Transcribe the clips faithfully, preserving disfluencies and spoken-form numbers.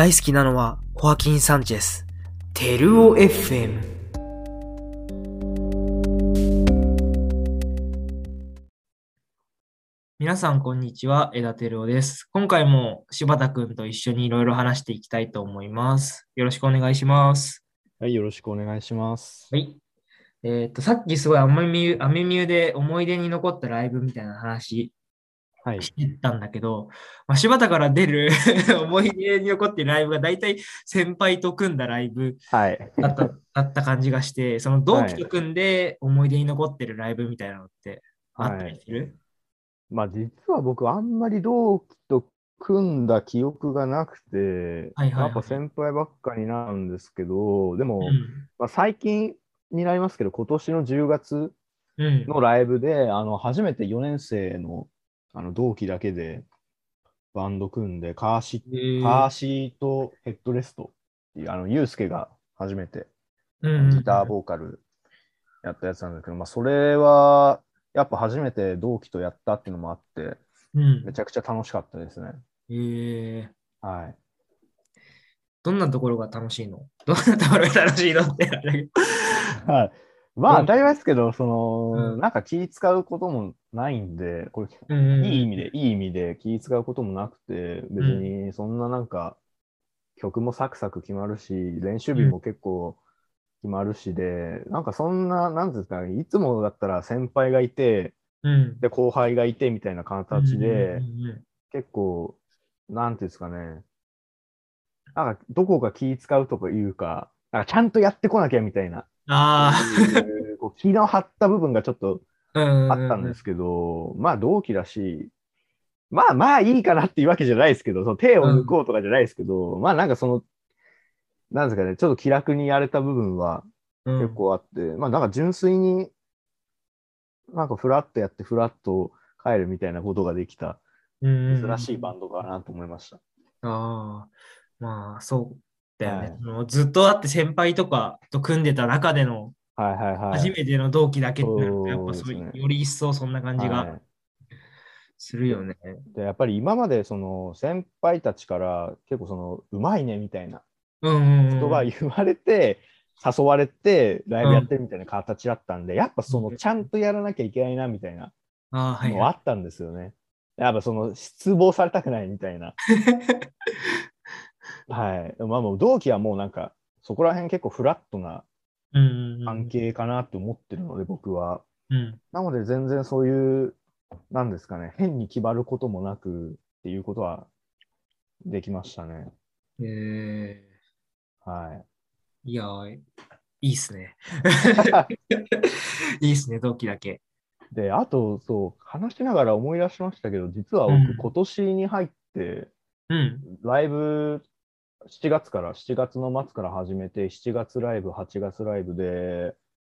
大好きなのはホアキン・サンチェス。テルオ エフエム。 皆さんこんにちは、江田テルオです。今回も柴田くんと一緒にいろいろ話していきたいと思います。よろしくお願いします。はい、よろしくお願いします。はい、えっとさっきすごいアメミュー、アメミューで思い出に残ったライブみたいな話してたんだけど、はい、まあ、柴田から出る思い出に残ってるライブが大体先輩と組んだライブだった、はい、だった感じがして、その同期と組んで思い出に残ってるライブみたいなのってあったりする？はいはい、まあ実は僕あんまり同期と組んだ記憶がなくて、はいはいはい、やっぱ先輩ばっかりなんですけど、でも、うん、まあ、最近になりますけど、今年のじゅうがつのライブで、うん、あの初めてよねん生 の, あの同期だけでバンド組んで、カーシ、えー、カーシーとヘッドレストっていうあのユウスケが初めてギターボーカルやったやつなんだけど、うん、まあ、それはやっぱ初めて同期とやったっていうのもあって、うん、めちゃくちゃ楽しかったですね。へえー、はい。どんなところが楽しいの？どんなところが楽しいのってあれはい、まあ当たり前ですけど、その、うん、なんか気使うこともないんで、これ、うん、いい意味でいい意味で気使うこともなくて、別にそんななんか、うん、曲もサクサク決まるし、練習日も結構決まるしで、うん、なんかそんななんですかね、いつもだったら先輩がいて、うん、で後輩がいてみたいな形で、うんうん、結構なんていうんですかね、なんかどこか気使うとかいうか、なんかちゃんとやってこなきゃみたいな。あこう気の張った部分がちょっとあったんですけど、まあ同期だし、まあまあいいかなっていうわけじゃないですけど、その手を抜こうとかじゃないですけど、うん、まあなんかその、なんですかね、ちょっと気楽にやれた部分は結構あって、うん、まあなんか純粋に、なんかフラッとやってフラッと帰るみたいなことができた、珍しいバンドかなと思いました。ああ、まあそう。だよね、はい、ずっとだって先輩とかと組んでた中での初めての同期だけってなると、やっぱそういうより一層そんな感じがするよね。はい、でやっぱり今までその先輩たちから結構そのうまいねみたいな言葉言われて誘われてライブやってるみたいな形だったんで、うん、やっぱそのちゃんとやらなきゃいけないなみたいなのがあったんですよね。はいはい、やっぱその失望されたくないみたいな。はい、まあもう同期はもうなんかそこら辺結構フラットな関係かなと思ってるので僕は、うん、なので全然そういうなんですかね、変に気張ることもなくっていうことはできましたね。へえー、はい、いやいいっすねいいっすね同期だけで。あとそう話しながら思い出しましたけど、実は僕今年に入って、うんうん、ライブしちがつからしちがつの末から始めて、しちがつライブはちがつライブで、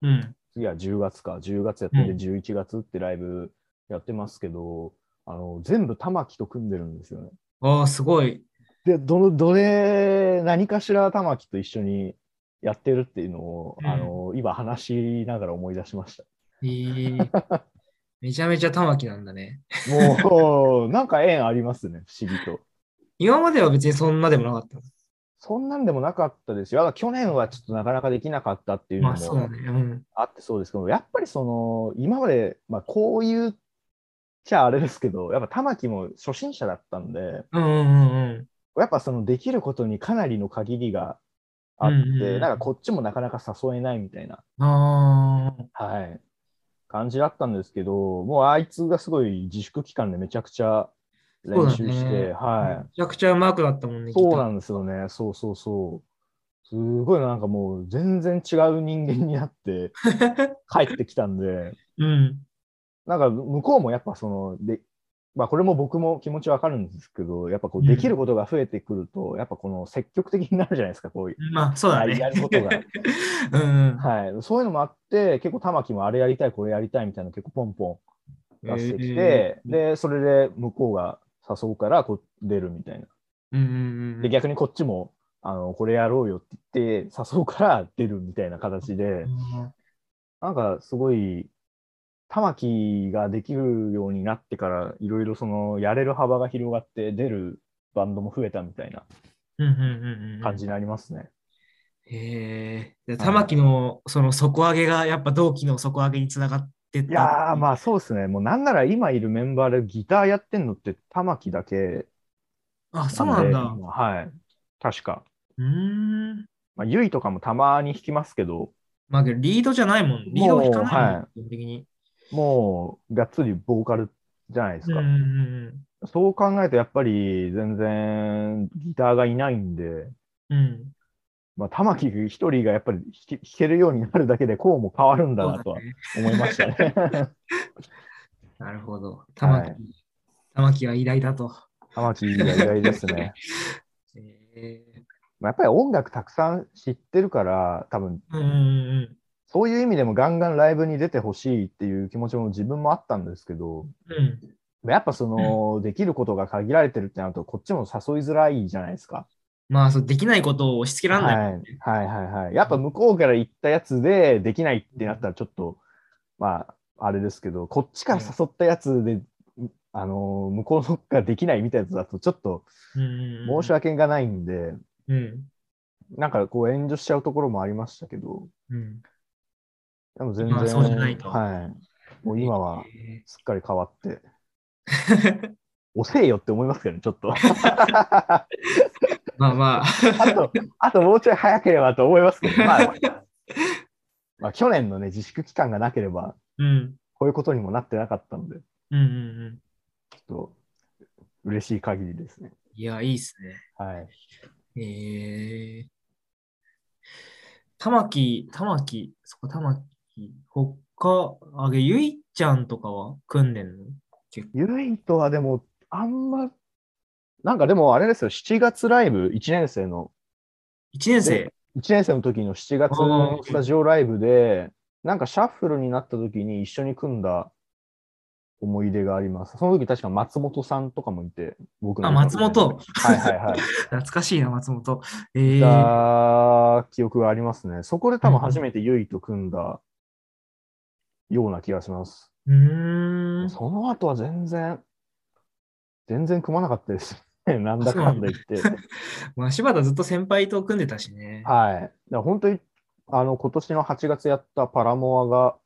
うん、次はじゅうがつかじゅうがつやってて、うん、じゅういちがつってライブやってますけど、あの全部玉木と組んでるんですよね。ああすごい。でどのどれ何かしら玉木と一緒にやってるっていうのを、うん、あの今話しながら思い出しました。へえー、めちゃめちゃ玉木なんだねもうなんか縁ありますね、不思議と。今までは別にそんなでもなかった。そんなんでもなかったですよ。去年はちょっとなかなかできなかったっていうのもあってそうですけど、やっぱりその今まで、まあ、こういうじゃあれですけど、やっぱ玉木も初心者だったんで、うんうんうん、やっぱそのできることにかなりの限りがあって、うんうん、なんかこっちもなかなか誘えないみたいな、あ、はい、感じだったんですけど、もうあいつがすごい自粛期間でめちゃくちゃ練習して、ね、はい、めちゃくちゃうまくなったもんね。そうなんですよね。そうそうそう。すごいなんかもう全然違う人間になって帰ってきたんで、うん、なんか向こうもやっぱそので、まあこれも僕も気持ちわかるんですけど、やっぱこうできることが増えてくると、うん、やっぱこの積極的になるじゃないですか、こういう、まあそうだね、やることが、うん、はい、そういうのもあって結構玉木もあれやりたいこれやりたいみたいなの結構ポンポン出してきて、えー、でそれで向こうが誘うからこ出るみたいな、うんうんうん、で逆にこっちもあのこれやろうよって言って誘うから出るみたいな形で、うん、なんかすごい玉木ができるようになってからいろいろそのやれる幅が広がって出るバンドも増えたみたいな感じになりますね。へえ。玉木のその底上げがやっぱ同期の底上げにつながってたってい。いやーまあそうですね。もうなんなら今いるメンバーでギターやってんのって玉木だけ。あ、そうなんだ。はい。確か。うーん。まあゆいとかもたまに弾きますけど。まあけどリードじゃないもん。リード弾かないもん。もう、はい、基本的に。もうがっつりボーカルじゃないですか。うんうんうん。そう考えるとやっぱり全然ギターがいないんで、うん、まあ玉木一人がやっぱり弾けるようになるだけでこうも変わるんだなとは思いましたね。なるほど。玉木、はい、玉木は偉大だと。玉木が偉大ですね。えーまあ、やっぱり音楽たくさん知ってるから多分、うんうん、そういう意味でもガンガンライブに出てほしいっていう気持ちも自分もあったんですけど、うんやっぱその、うん、できることが限られてるってなるとこっちも誘いづらいじゃないですか。まあそうできないことを押し付けられない、ねはい、はいはいはいやっぱ向こうから言ったやつでできないってなったらちょっと、うん、まああれですけどこっちから誘ったやつで、うん、あの向こうができないみたいなやつだとちょっと申し訳がないんで、うんうん、なんかこう援助しちゃうところもありましたけど、うん、でも全然、まあ、そうじゃないと、はい、もう今はすっかり変わって遅えよって思いますけどねちょっとまあまああとあともうちょい早ければと思いますけど、まあ、まあ去年のね自粛期間がなければ、うん、こういうことにもなってなかったので、うんうんうん、ちょっと嬉しい限りですね。いやいいですね。はい。えー、玉木玉木そこ玉木他あげゆいちゃんとかは組んでんの？ゆいとはでもあんまなんかでもあれですよしちがつライブいちねん生のいちねん生いちねん生の時のしちがつのスタジオライブでなんかシャッフルになった時に一緒に組んだ思い出があります。その時確か松本さんとかもいて僕のあ松本はいはいはい懐かしいな松本えー、だ記憶がありますね。そこで多分初めてゆいと組んだような気がします。うーんその後は全然全然組まなかったですね。なんだかんだ言ってまあ柴田ずっと先輩と組んでたしね。はいだから本当にあの今年のはちがつやったパラモアが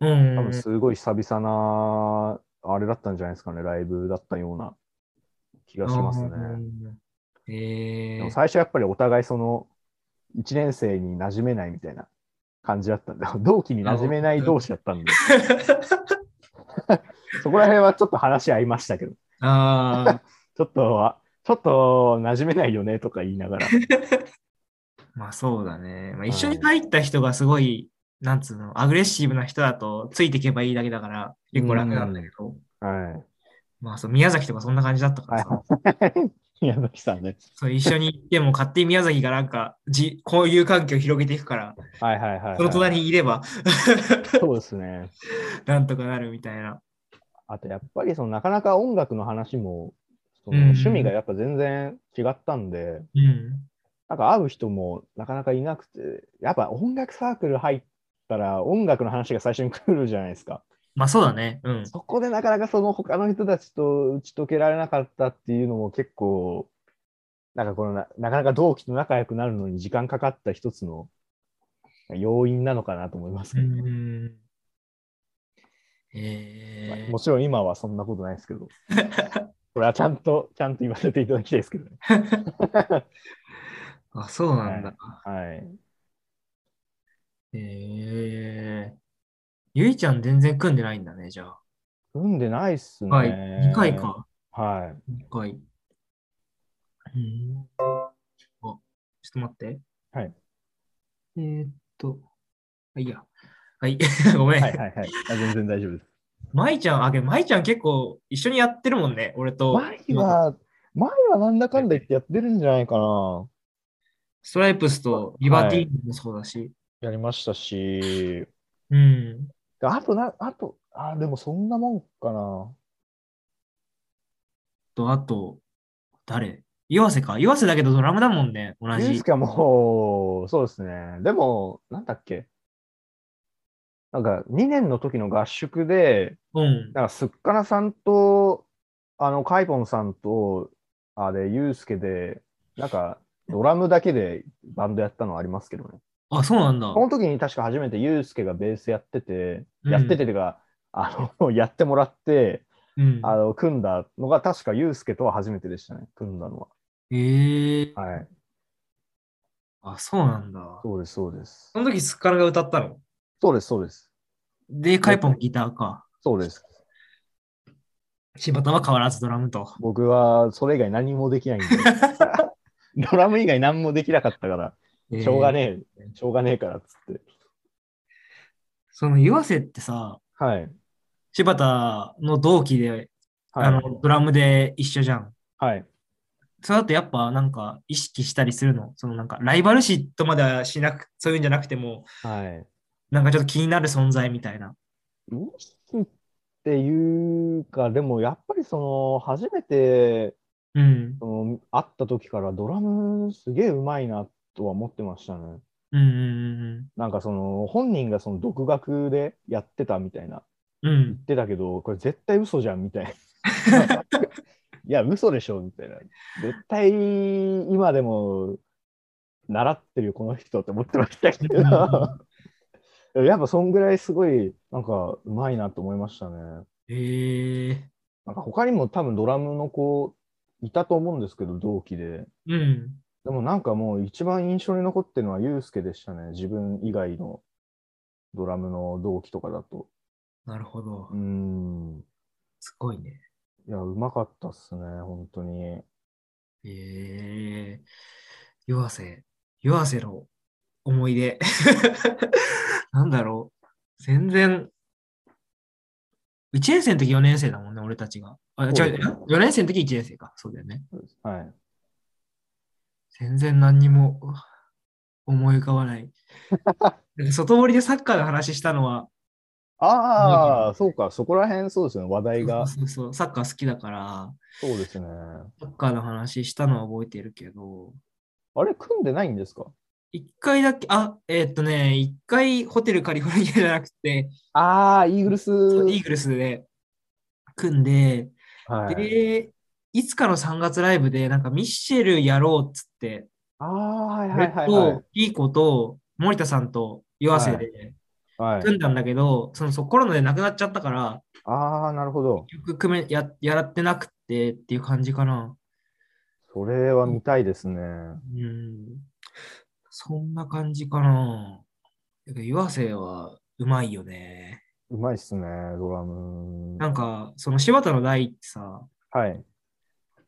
多分すごい久々なあれだったんじゃないですかね。ライブだったような気がしますね。へえでも最初やっぱりお互いそのいちねん生に馴染めないみたいな感じだったんで同期に馴染めない同士だったんでそこら辺はちょっと話合いましたけどあちょっとちょっと馴染めないよねとか言いながらまあそうだね、まあ、一緒に入った人がすごいなんつうのアグレッシブな人だとついていけばいいだけだから結構楽なんだけど、うんはい、まあそう宮崎とかそんな感じだったからさ宮崎さんねそう一緒に行っても勝手に宮崎がなんかじこういう環境を広げていくからはいはいはい、はい、その隣にいればそうですねなんとかなるみたいな。あとやっぱりそのなかなか音楽の話もその趣味がやっぱ全然違ったんで、うん、なんか会う人もなかなかいなくてやっぱ音楽サークル入ったら音楽の話が最初に来るじゃないですか。まあそうだね、うん、そこでなかなかその他の人たちと打ち解けられなかったっていうのも結構なんかこの な, なかなか同期と仲良くなるのに時間かかった一つの要因なのかなと思いますけど、ねうんえーまあ、もちろん今はそんなことないですけどこれはちゃんとちゃんと言わせていただきたいですけどねあそうなんだはい、はい、えーゆいちゃん全然組んでないんだね、じゃあ。組んでないっすね。はい、にかいか。はい。にかい。うん。あ、ちょっと待って。はい。えー、っと、あ、いいや。はい、ごめん。はいはいはい。あ全然大丈夫です。まいちゃん、あ、けどまいちゃん結構一緒にやってるもんね、俺と。まいは、まいはなんだかんだ言ってやってるんじゃないかな。ストライプスとリバティーンもそうだし、はい。やりましたし、うん。あとな、あと、あ、でもそんなもんかな。と、あと、誰？岩瀬か。岩瀬だけどドラムだもんね、同じ。岩瀬かもう、そうですね。でも、なんだっけ。なんか、にねんの時の合宿で、うん。なんか、すっからさんと、あの、カイポンさんと、あれ、ユウスケで、なんかドラムだけでバンドやったのはありますけどね。あ、そうなんだ。この時に確か初めてユウスケがベースやってて、やってててか、うん、あのやってもらって、うん、あの組んだのが確かユウスケとは初めてでしたね、組んだのは。へえー。はい。あ、そうなんだ。そうです、そうです。その時スッカラが歌ったの？そうです、そうです。で、カイポンギターか。そうです。柴田は変わらずドラムと。僕はそれ以外何もできないんで。ドラム以外何もできなかったから、えー、しょうがねえ、しょうがねえからっつって。その岩瀬ってさ、はい、柴田の同期で、はい、あのドラムで一緒じゃん。はい。それだとやっぱなんか意識したりするの？そのなんかライバル視とまではしなく、そういうんじゃなくても、はい、なんかちょっと気になる存在みたいな。意識っていうか、でもやっぱりその初めて、うん、その会った時からドラムすげえうまいなとは思ってましたね。うんうんうん、なんかその本人がその独学でやってたみたいな、うん、言ってたけど、これ絶対嘘じゃんみたいな。いや嘘でしょみたいな。絶対今でも習ってるこの人って思ってましたけど、やっぱそんぐらいすごいなんかうまいなと思いましたね。へー。なんか他にも多分ドラムの子いたと思うんですけど、同期で、うん、でもなんかもう一番印象に残ってるのはユウスケでしたね、自分以外のドラムの同期とかだと。なるほど。うーん、すごいね。いや、うまかったっすね、本当に。えー、湯浅、湯浅の思い出なんだろう、全然いちねん生の時よねん生だもんね、俺たちが。あ、違う、よねん生の時いちねん生か。そうだよね。はい。全然何にも思い浮かばない。外堀でサッカーの話したのは。ああ、そうか、そこら辺そうですよね、話題が。そうそうそう、サッカー好きだから。そうですね。サッカーの話したのは覚えてるけど。あれ、組んでないんですか？一回だけ、あ、えー、っとね、一回ホテルカリフォルニアじゃなくて、ああ、イーグルス。イーグルスで組んで、はい、で、いつかのさんがつライブで、なんかミッシェルやろうっつって、ああ、はいはいはい、はい。と、ピーコと森田さんと岩瀬で組んだんだけど、はいはい、そのそコロナでなくなっちゃったから、ああ、なるほど。結局組めや、やらってなくてっていう感じかな。それは見たいですね。うん。そんな感じかな。岩瀬はうまいよね。うまいっすね、ドラム。なんか、その柴田の代ってさ、はい。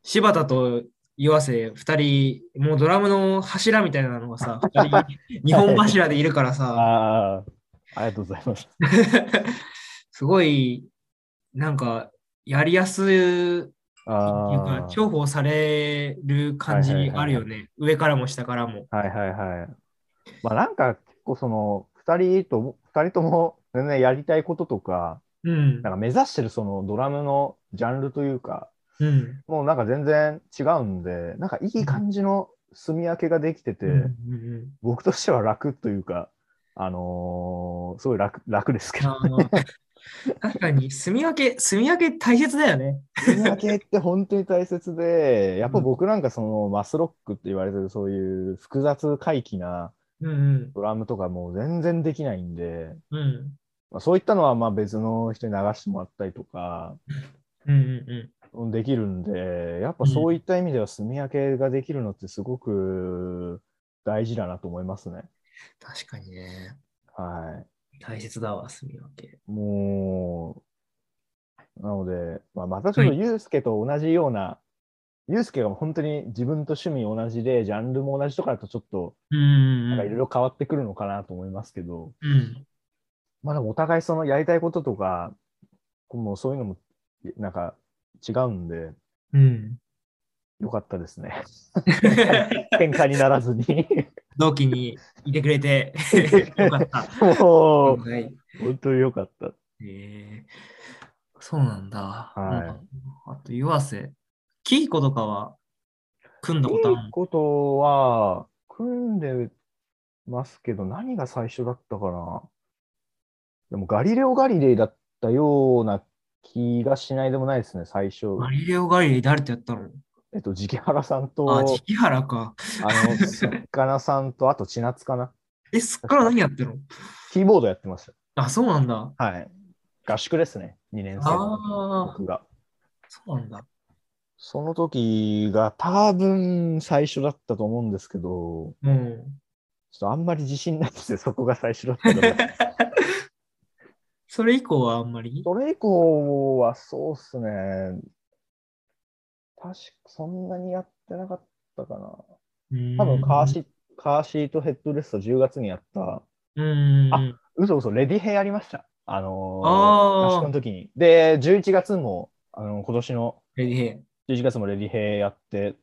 柴田と岩瀬ふたり、もうドラムの柱みたいなのがさ、ふたり、にほん柱でいるからさ、はい、ああ、ありがとうございます。すごい、なんか、やりやすい。あ、重宝される感じあるよね、はいはいはい、上からも下からも。はいはいはい。まあなんか結構そのふたりとふたりとも全然やりたいこととか、うん、なんか目指してるそのドラムのジャンルというか、うん、もうなんか全然違うんで、なんかいい感じの住み分けができてて、うんうんうん、僕としては楽というか、あのー、すごい 楽, 楽ですけど、ね。確かに住み分け、住み分け大切だよね。住み分けって本当に大切で、やっぱ僕なんかその、うん、マスロックって言われてるそういう複雑怪奇なドラムとかもう全然できないんで、うん、まあ、そういったのはまあ別の人に流してもらったりとか、うんうんうん、できるんで、やっぱそういった意味では住み分けができるのってすごく大事だなと思いますね。確かにね。はい。大切だわ、住み分け。もう、なので、まあ、またちょっとユウスケと同じような、ユウスケが本当に自分と趣味同じで、ジャンルも同じとかだとちょっと、なんかいろいろ変わってくるのかなと思いますけど、うん、まあでもお互いそのやりたいこととか、もうそういうのもなんか違うんで、うん、よかったですね。喧嘩にならずに。同期にいてくれてよかった。もう、はい、本当によかった。えー、そうなんだ。はい、あと、湯浅。キイコとかは組んだことある？キイコとは組んでますけど、何が最初だったかな。でも、ガリレオ・ガリレイだったような気がしないでもないですね、最初。ガリレオ・ガリレイ誰とやったの？えっと、直原さんと、あ、直原か。あの、すっかなさんと、あと、千夏かな。え、すっかな何やってるの？キーボードやってます。あ、そうなんだ。はい。合宿ですね、にねん生の僕が。そうなんだ。その時が多分最初だったと思うんですけど、うん、ちょっとあんまり自信なくて、そこが最初だったので。それ以降はあんまり？それ以降はそうっすね。確かそんなにやってなかったかな。多分カーシ、カーシートヘッドレストじゅうがつにやった。うーん、あ、嘘嘘、レディヘイやりました。あのー、合宿の時に。で、じゅういちがつも、あの今年のレディヘイ。じゅういちがつもレディヘイやって、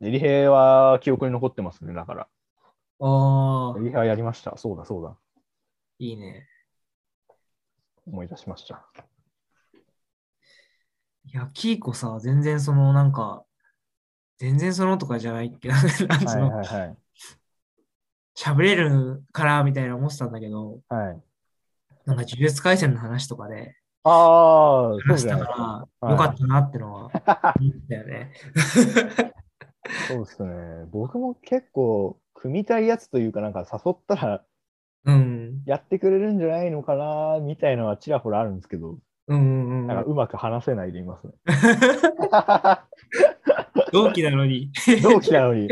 レディヘイは記憶に残ってますね、だから。ああ。レディヘイやりました。そうだそうだ。いいね。思い出しました。いや、キーコさ、全然そのなんか、全然そのとかじゃないっけど、なんかその、はいはいはい、喋れるからみたいな思ってたんだけど、はい、なんか呪術廻戦の話とかで、ああ、話したから、よかったなってのは、はい、思ったよね。そうですね。僕も結構、組みたいやつというか、なんか誘ったら、うん、やってくれるんじゃないのかなみたいなのはちらほらあるんですけど、うんうんうん、なんかうまく話せないでいますね。同期なのに同期なのに、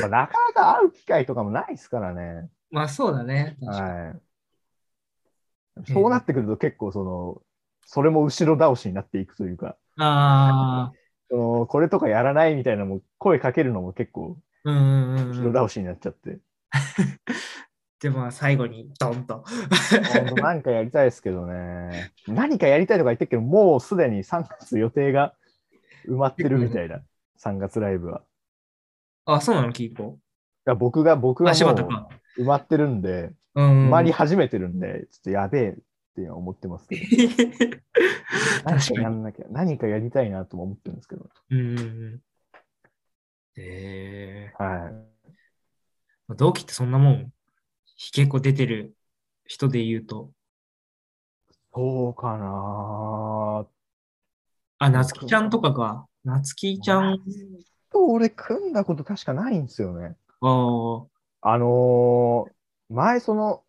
まあ、なかなか会う機会とかもないですからね。まあそうだね、確かに、はい、そうなってくると結構そのそれも後ろ倒しになっていくというか、あそのこれとかやらないみたいなのも声かけるのも結構後ろ倒しになっちゃって、でも最後にドンと何かやりたいですけどね。何かやりたいとか言ってるけど、もうすでにさんがつ予定が埋まってるみたいな。さんがつライブは。あ、そうなのキーコ。いや僕が僕がもう埋まってるんで、埋まり始めてるんで、ちょっとやべえって思ってますけど。何かやんなきゃ、何かやりたいなとも思ってるんですけど。うん。えー、はい。同期ってそんなもん。結構出てる人で言うと。そうかな。あ、なつきちゃんとかか。なつきちゃんと俺組んだこと確かないんですよね。ああ。あのー、前その、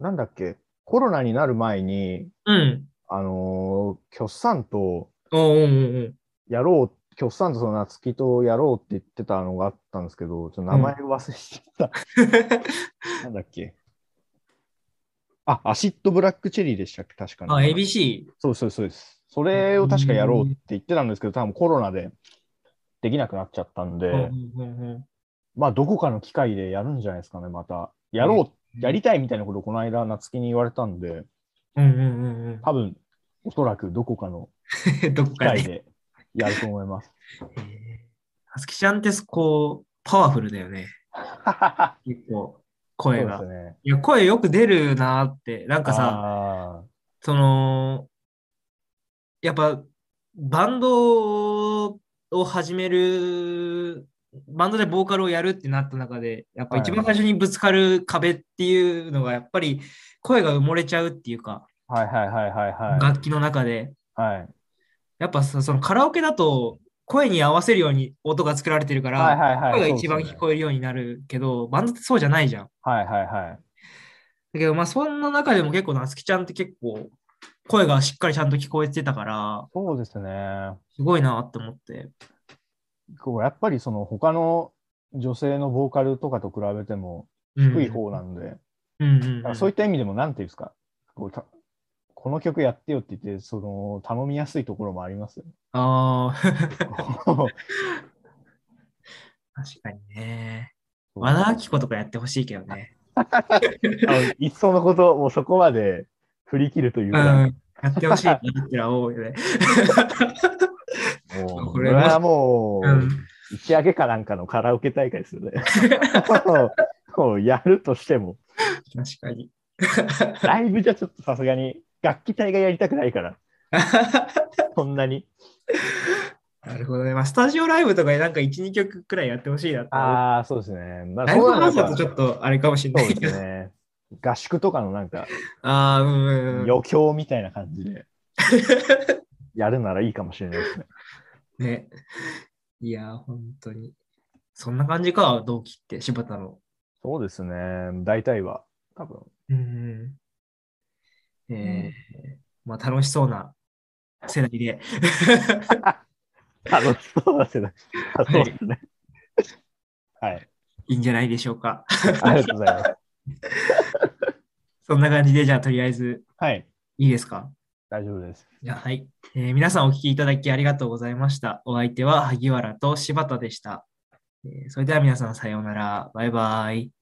なんだっけ、コロナになる前に、うん、あのー、きょっさんと、やろう、きょっさんとそのなつきとやろうって言ってたのがあったんですけど、ちょっと名前忘れちゃった。うんなんだっけ、あ、アシッドブラックチェリーでしたっけ、確かに。あ、エービーシー？ そうそうそうです。それを確かやろうって言ってたんですけど、多分コロナでできなくなっちゃったんで、んまあ、どこかの機会でやるんじゃないですかね、また。やろう、やりたいみたいなことをこの間、夏希に言われたんで、うんうんうんうん、多分、おそらくどこかの機会でやると思います。夏希ちゃんって、こう、パワフルだよね。結構。声が、ね、いや声よく出るなってなんかさ、そのやっぱバンドを始めるバンドでボーカルをやるってなった中でやっぱ一番最初にぶつかる壁っていうのがやっぱり声が埋もれちゃうっていうか、はいはいはいはいはい、楽器の中で、はい、やっぱさそのカラオケだと声に合わせるように音が作られてるから、はいはいはい、声が一番聞こえるようになるけど、ね、バンドってそうじゃないじゃん。はいはいはい。だけど、まあ、そんな中でも結構、なつきちゃんって結構、声がしっかりちゃんと聞こえてたから、そうですね。すごいなって思って。こうやっぱり、その、他の女性のボーカルとかと比べても、低い方なんで、うんうんうんうん、そういった意味でも、なんていうんですか、こうたこの曲やってよって言って、その、頼みやすいところもありますよね。ああ。確かにね。和田アキ子とかやってほしいけどね。いっそのこと、もうそこまで振り切るというか。うん、やってほしいって言ったら多いよね。もうこれはもう、うん、打ち上げかなんかのカラオケ大会ですよね。もうやるとしても。確かに。ライブじゃちょっとさすがに。楽器隊がやりたくないからそんなに。なるほどね、まあ、スタジオライブとかでなんか いち,に 曲くらいやってほしいなって。ああそうですね、まあ、ライブハウスだとちょっとあれかもしれないけど、そうですね、合宿とかのなんかあ、うん、余興みたいな感じでやるならいいかもしれないですね。ね。いやー、本当に。そんな感じか、同期って、柴田の。そうですね、大体は、多分。うん。えー、うん、まあ、楽しそうな世代で。楽しそうな世代。あ、そうですね。はい。はい、いいんじゃないでしょうか。ありがとうございます。そんな感じで、じゃあ、とりあえず、はい。いいですか？大丈夫です。じゃあ、はい、えー。皆さんお聞きいただきありがとうございました。お相手は萩原と柴田でした。えー、それでは皆さん、さようなら。バイバイ。